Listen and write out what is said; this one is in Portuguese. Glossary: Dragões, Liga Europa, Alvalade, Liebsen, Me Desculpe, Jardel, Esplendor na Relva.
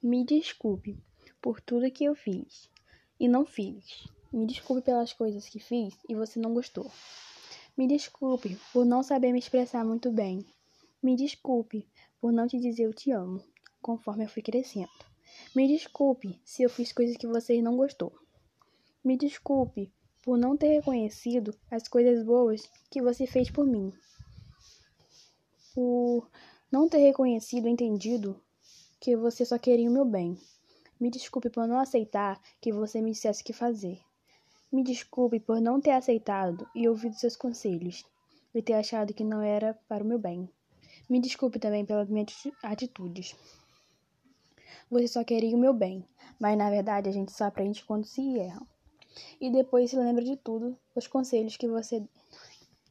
Me desculpe por tudo que eu fiz e não fiz. Me desculpe pelas coisas que fiz e você não gostou. Me desculpe por não saber me expressar muito bem. Me desculpe por não te dizer eu te amo, conforme eu fui crescendo. Me desculpe se eu fiz coisas que vocês não gostou. Me desculpe por não ter reconhecido as coisas boas que você fez por mim. Por não ter reconhecido e entendido que você só queria o meu bem. Me desculpe por não aceitar que você me dissesse o que fazer. Me desculpe por não ter aceitado e ouvido seus conselhos e ter achado que não era para o meu bem. Me desculpe também pelas minhas atitudes. Você só queria o meu bem, mas na verdade a gente só aprende quando se erra. E depois se lembra de tudo, os conselhos que você